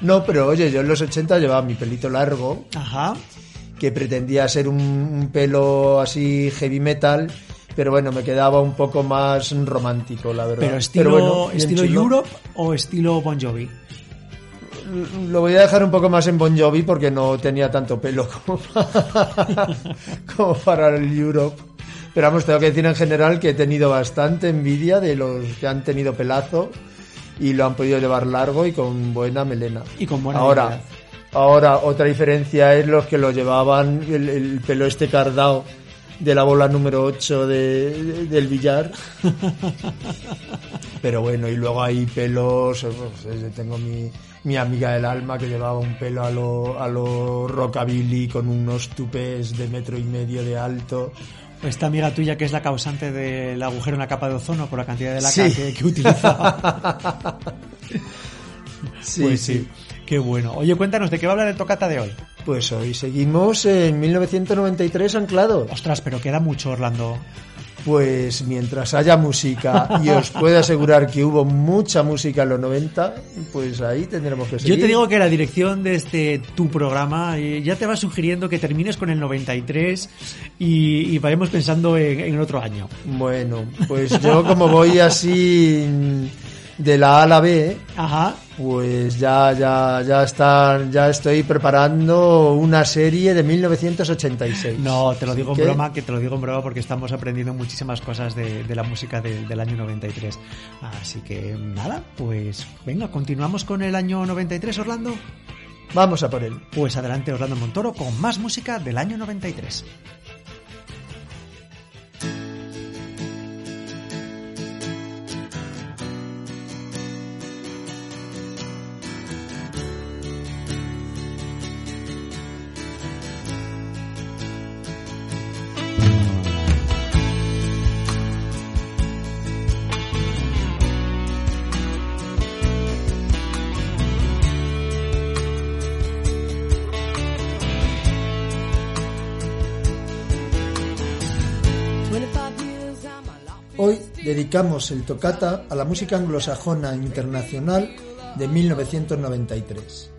No, pero oye, yo en los 80 llevaba mi pelito largo, ajá, que pretendía ser un pelo así heavy metal, pero bueno, me quedaba un poco más romántico, la verdad. ¿Pero estilo, estilo Europe o estilo Bon Jovi? Lo voy a dejar un poco más en Bon Jovi porque no tenía tanto pelo como para el Europe. Pero vamos, tengo que decir en general que he tenido bastante envidia de los que han tenido pelazo y lo han podido llevar largo y con buena melena. Y con buena melena. Ahora, otra diferencia es los que lo llevaban el pelo este cardao de la bola número 8 del billar. Pero bueno, y luego hay pelos, tengo mi amiga del alma que llevaba un pelo a lo rockabilly con unos tupés de 1,5 metros de alto. Esta amiga tuya que es la causante del agujero en la capa de ozono por la cantidad de laca, sí, que utilizaba. Sí, pues sí. Qué bueno. Oye, cuéntanos, ¿de qué va a hablar el Tocata de hoy? Pues hoy seguimos en 1993 anclados. Ostras, pero queda mucho, Orlando. Pues mientras haya música, y os puedo asegurar que hubo mucha música en los 90, pues ahí tendremos que seguir. Yo te digo que la dirección de tu programa ya te va sugiriendo que termines con el 93 y vayamos pensando en otro año. Bueno, pues yo como voy así de la A a la B, ajá, pues ya estoy preparando una serie de 1986. No, te lo digo en broma, que te lo digo en broma porque estamos aprendiendo muchísimas cosas de la música del año 93. Así que nada, pues venga, continuamos con el año 93, Orlando. Vamos a por él. Pues adelante, Orlando Montoro, con más música del año 93. Dedicamos el Tocata a la música anglosajona internacional de 1993.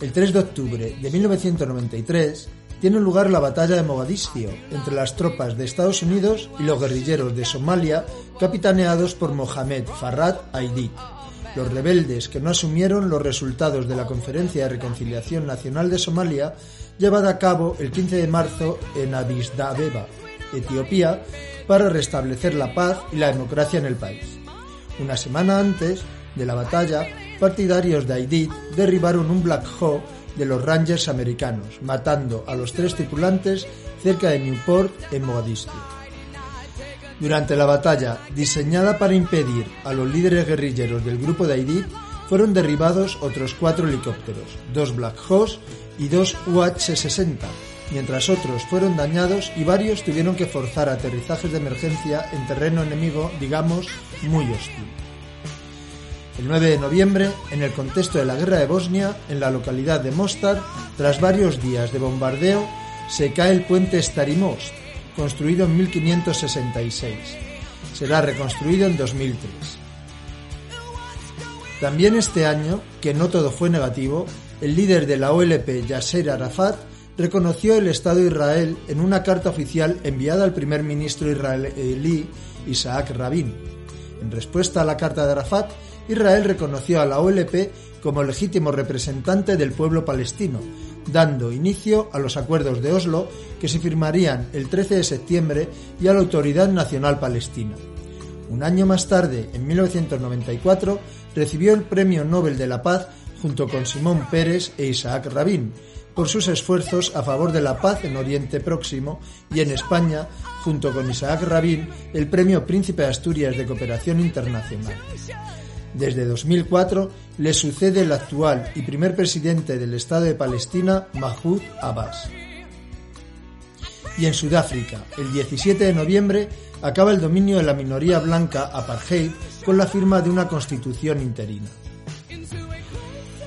El 3 de octubre de 1993 tiene lugar la batalla de Mogadiscio entre las tropas de Estados Unidos y los guerrilleros de Somalia, capitaneados por Mohamed Farrat Aidid, los rebeldes que no asumieron los resultados de la Conferencia de Reconciliación Nacional de Somalia, llevada a cabo el 15 de marzo en Addis Abeba, Etiopía, para restablecer la paz y la democracia en el país. Una semana antes de la batalla, partidarios de Aidid derribaron un Black Hawk de los Rangers americanos, matando a los 3 tripulantes cerca de Newport, en Mogadiscio. Durante la batalla, diseñada para impedir a los líderes guerrilleros del grupo de Aidid, fueron derribados otros 4 helicópteros, 2 Black Hawks y 2 UH-60, mientras otros fueron dañados y varios tuvieron que forzar aterrizajes de emergencia en terreno enemigo, digamos, muy hostil. El 9 de noviembre, en el contexto de la guerra de Bosnia, en la localidad de Mostar, tras varios días de bombardeo, se cae el puente Stari Most, construido en 1566. Será reconstruido en 2003. También este año, que no todo fue negativo, el líder de la OLP, Yasser Arafat, reconoció el Estado de Israel en una carta oficial enviada al primer ministro israelí, Isaac Rabin. En respuesta a la carta de Arafat, Israel reconoció a la OLP como legítimo representante del pueblo palestino, dando inicio a los acuerdos de Oslo que se firmarían el 13 de septiembre y a la Autoridad Nacional Palestina. Un año más tarde, en 1994, recibió el Premio Nobel de la Paz junto con Simón Pérez e Isaac Rabin por sus esfuerzos a favor de la paz en Oriente Próximo, y en España, junto con Isaac Rabin, el Premio Príncipe de Asturias de Cooperación Internacional. Desde 2004 le sucede el actual y primer presidente del Estado de Palestina, Mahmoud Abbas. Y en Sudáfrica, el 17 de noviembre, acaba el dominio de la minoría blanca apartheid con la firma de una constitución interina.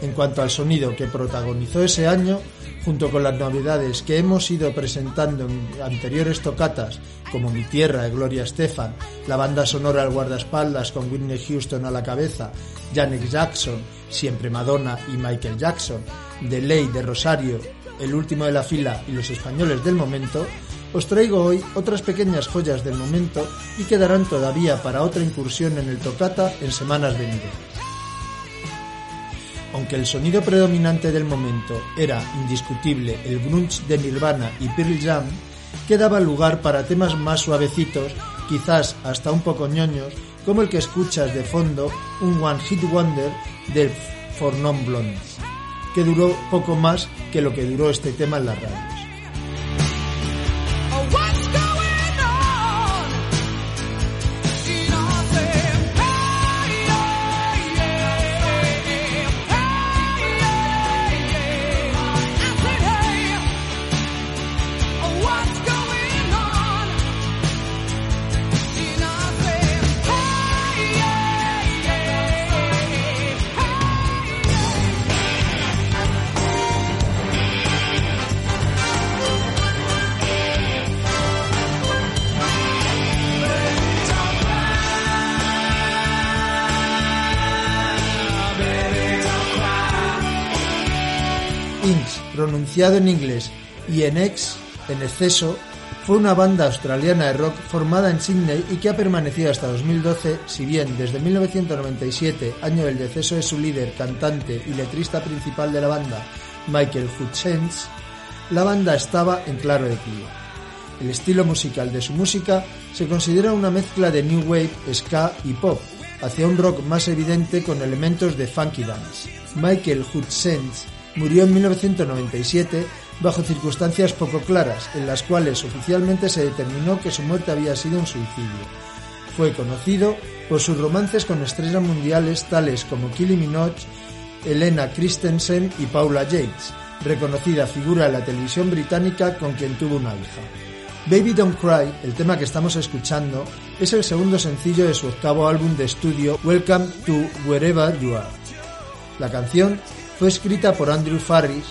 En cuanto al sonido que protagonizó ese año, junto con las novedades que hemos ido presentando en anteriores tocatas, como Mi Tierra de Gloria Estefan, la banda sonora del guardaespaldas con Whitney Houston a la cabeza, Janet Jackson, Siempre Madonna y Michael Jackson, de Ley de Rosario, El Último de la Fila y Los Españoles del Momento, os traigo hoy otras pequeñas joyas del momento y quedarán todavía para otra incursión en el tocata en semanas venideras. Aunque el sonido predominante del momento era indiscutible el grunge de Nirvana y Pearl Jam, que daba lugar para temas más suavecitos, quizás hasta un poco ñoños, como el que escuchas de fondo, un One Hit Wonder del For Non Blondes, que duró poco más que lo que duró este tema en las radios. Pronunciado en inglés y en ex, en exceso, fue una banda australiana de rock formada en Sydney y que ha permanecido hasta 2012, si bien desde 1997, año del deceso de su líder, cantante y letrista principal de la banda, Michael Hutchence, la banda estaba en claro declive. El estilo musical de su música se considera una mezcla de new wave, ska y pop, hacia un rock más evidente con elementos de funky dance. Michael Hutchence murió en 1997 bajo circunstancias poco claras, en las cuales oficialmente se determinó que su muerte había sido un suicidio. Fue conocido por sus romances con estrellas mundiales tales como Kylie Minogue, Helena Christensen y Paula Yates, reconocida figura de la televisión británica con quien tuvo una hija. Baby Don't Cry, el tema que estamos escuchando, es el segundo sencillo de su octavo álbum de estudio, Welcome to Wherever You Are. La canción fue escrita por Andrew Farris,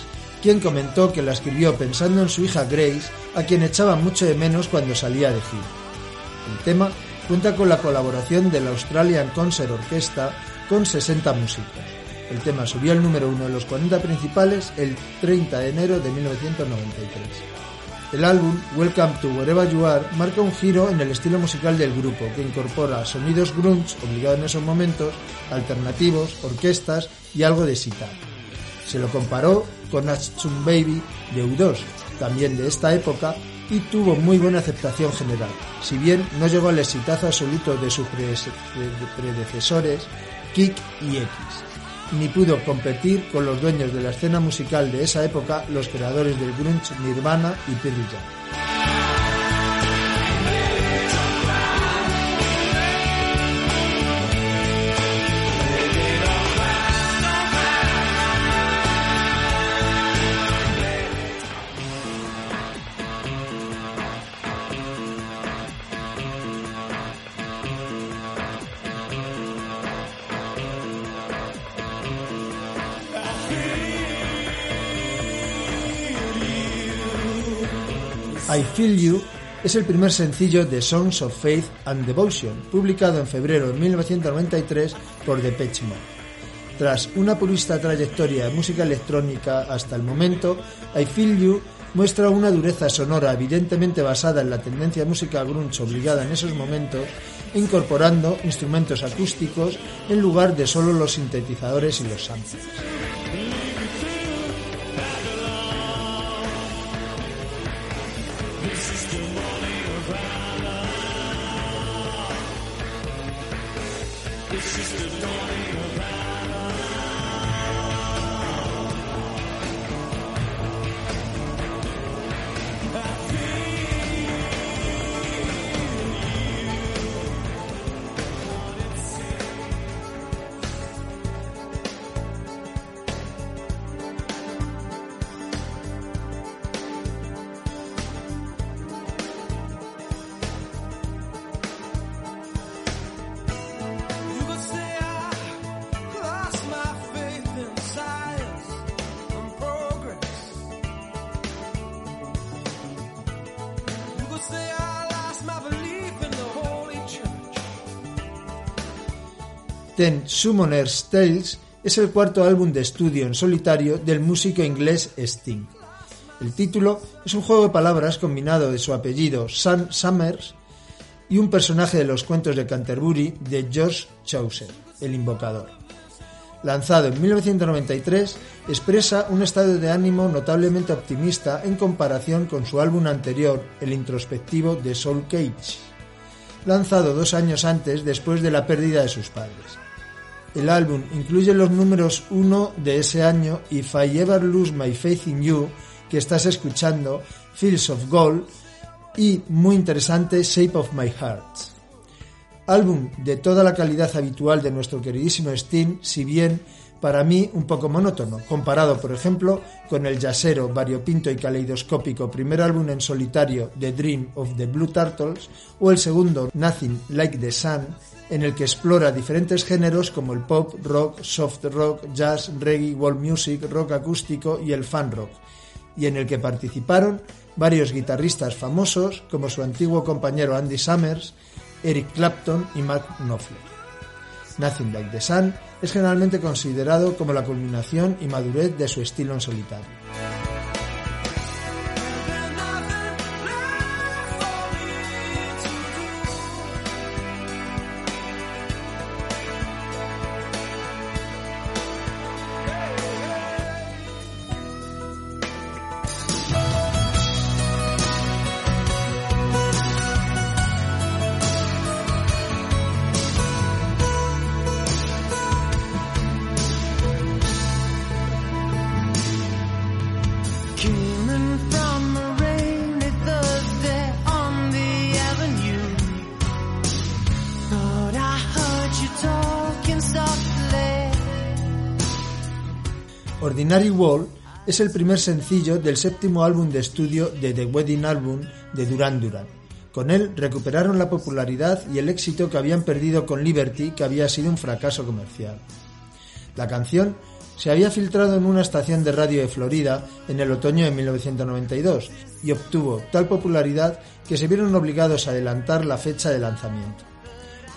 quien comentó que la escribió pensando en su hija Grace, a quien echaba mucho de menos cuando salía de gira. El tema cuenta con la colaboración de la Australian Concert Orchestra con 60 músicos. El tema subió al número 1 de los 40 principales el 30 de enero de 1993. El álbum Welcome to Wherever You Are marca un giro en el estilo musical del grupo, que incorpora sonidos grunge, obligado en esos momentos, alternativos, orquestas y algo de sitar. Se lo comparó con Achtung Baby de U2, también de esta época, y tuvo muy buena aceptación general, si bien no llegó al exitazo absoluto de sus predecesores Kick y X, ni pudo competir con los dueños de la escena musical de esa época, los creadores del grunge Nirvana y Pearl Jam. I Feel You es el primer sencillo de Songs of Faith and Devotion, publicado en febrero de 1993 por Depeche Mode. Tras una purista trayectoria de música electrónica hasta el momento, I Feel You muestra una dureza sonora evidentemente basada en la tendencia de música grunge obligada en esos momentos, incorporando instrumentos acústicos en lugar de solo los sintetizadores y los samples. Ten Summoner's Tales es el cuarto álbum de estudio en solitario del músico inglés Sting. El título es un juego de palabras combinado de su apellido Sam Summers y un personaje de los cuentos de Canterbury de George Chaucer, el Invocador. Lanzado en 1993, expresa un estado de ánimo notablemente optimista en comparación con su álbum anterior, el introspectivo de Soul Cage, lanzado 2 años antes, después de la pérdida de sus padres. El álbum incluye los números 1 de ese año, If I Ever Lose My Faith in You, que estás escuchando, Fields of Gold y, muy interesante, Shape of My Heart. Álbum de toda la calidad habitual de nuestro queridísimo Sting, si bien para mí un poco monótono, comparado por ejemplo con el jazzero, variopinto y caleidoscópico primer álbum en solitario The Dream of the Blue Turtles o el segundo Nothing Like the Sun, en el que explora diferentes géneros como el pop, rock, soft rock, jazz, reggae, world music, rock acústico y el fan rock, y en el que participaron varios guitarristas famosos como su antiguo compañero Andy Summers, Eric Clapton y Mark Knopfler. Nothing Like the Sun es generalmente considerado como la culminación y madurez de su estilo en solitario. Ordinary World es el primer sencillo del séptimo álbum de estudio de The Wedding Album de Duran Duran. Con él recuperaron la popularidad y el éxito que habían perdido con Liberty, que había sido un fracaso comercial. La canción se había filtrado en una estación de radio de Florida en el otoño de 1992 y obtuvo tal popularidad que se vieron obligados a adelantar la fecha de lanzamiento.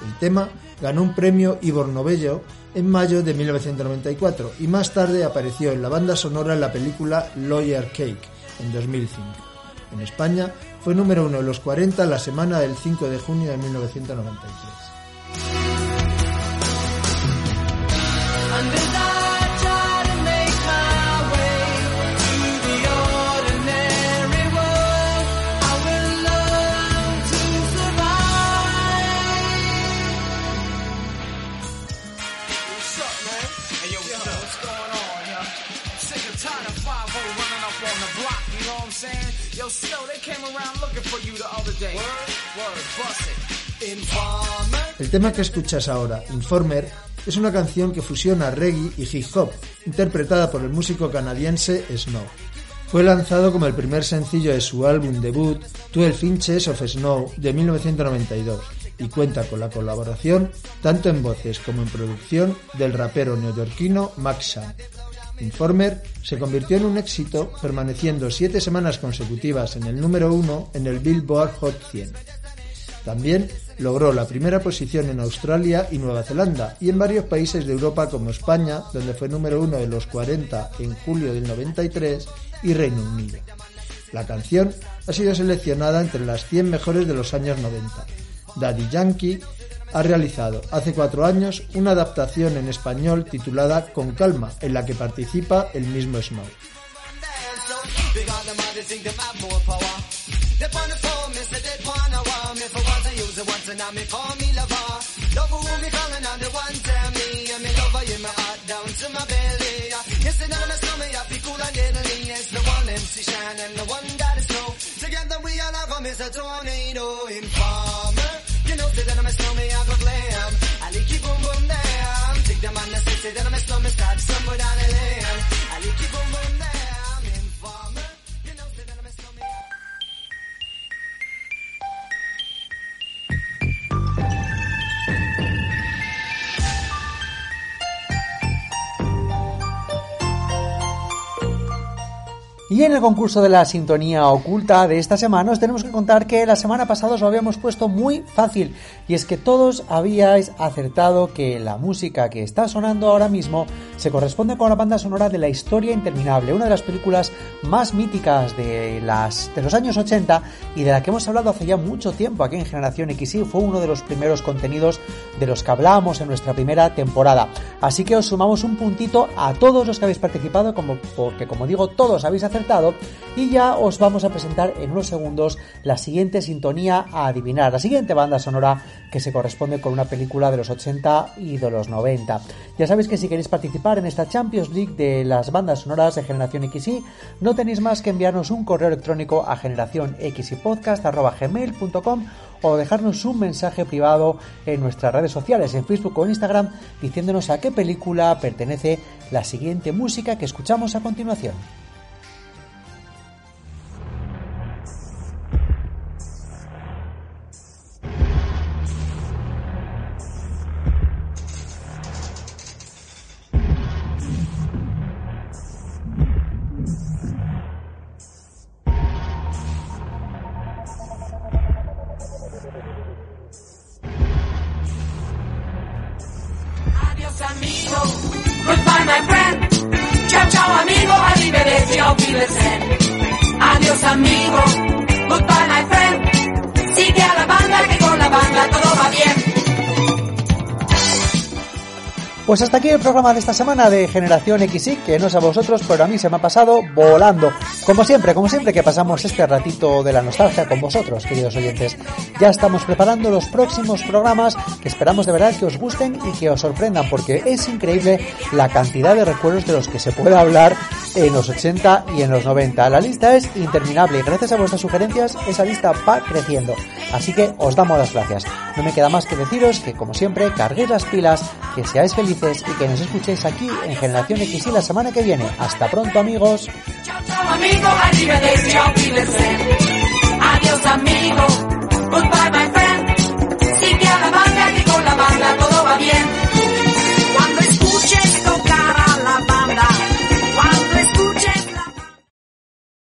El tema ganó un premio Ivor Novello en mayo de 1994 y más tarde apareció en la banda sonora en la película Lawyer Cake en 2005. En España fue número 1 de los 40 la semana del 5 de junio de 1993. saying? Yo, Snow, they came around looking for you the other day. Word, bust it. Informer. El tema que escuchas ahora, Informer, es una canción que fusiona reggae y hip hop, interpretada por el músico canadiense Snow. Fue lanzado como el primer sencillo de su álbum debut, 12 Inches of Snow, de 1992, y cuenta con la colaboración, tanto en voces como en producción, del rapero neoyorquino Mac Sharp. Informer se convirtió en un éxito, permaneciendo 7 semanas consecutivas en el número 1 en el Billboard Hot 100. También logró la primera posición en Australia y Nueva Zelanda, y en varios países de Europa como España, donde fue número 1 de los 40 en julio del 93, y Reino Unido. La canción ha sido seleccionada entre las 100 mejores de los años 90. Daddy Yankee ha realizado hace 4 años una adaptación en español titulada Con Calma, en la que participa el mismo Snow. Y en el concurso de la sintonía oculta de esta semana os tenemos que contar que la semana pasada os lo habíamos puesto muy fácil, y es que todos habíais acertado que la música que está sonando ahora mismo se corresponde con la banda sonora de La Historia Interminable, una de las películas más míticas de los años 80 y de la que hemos hablado hace ya mucho tiempo aquí en Generación XY. Fue uno de los primeros contenidos de los que hablábamos en nuestra primera temporada, así que os sumamos un puntito a todos los que habéis participado, porque como digo, todos habéis acertado. Y ya os vamos a presentar en unos segundos la siguiente sintonía a adivinar, la siguiente banda sonora que se corresponde con una película de los 80 y de los 90. Ya sabéis que si queréis participar en esta Champions League de las bandas sonoras de Generación XY, no tenéis más que enviarnos un correo electrónico a generacionxypodcast@gmail.com o dejarnos un mensaje privado en nuestras redes sociales, en Facebook o en Instagram, diciéndonos a qué película pertenece la siguiente música que escuchamos a continuación. Pues hasta aquí el programa de esta semana de Generación XY, que no sé a vosotros, pero a mí se me ha pasado volando. Como siempre que pasamos este ratito de la nostalgia con vosotros, queridos oyentes. Ya estamos preparando los próximos programas, que esperamos de verdad que os gusten y que os sorprendan, porque es increíble la cantidad de recuerdos de los que se puede hablar en los 80 y en los 90. La lista es interminable y gracias a vuestras sugerencias esa lista va creciendo. Así que os damos las gracias. No me queda más que deciros que, como siempre, carguéis las pilas, que seáis felices y que nos escuchéis aquí en Generación XY la semana que viene. Hasta pronto, amigos. Chao, amigo. Adiós, amigo.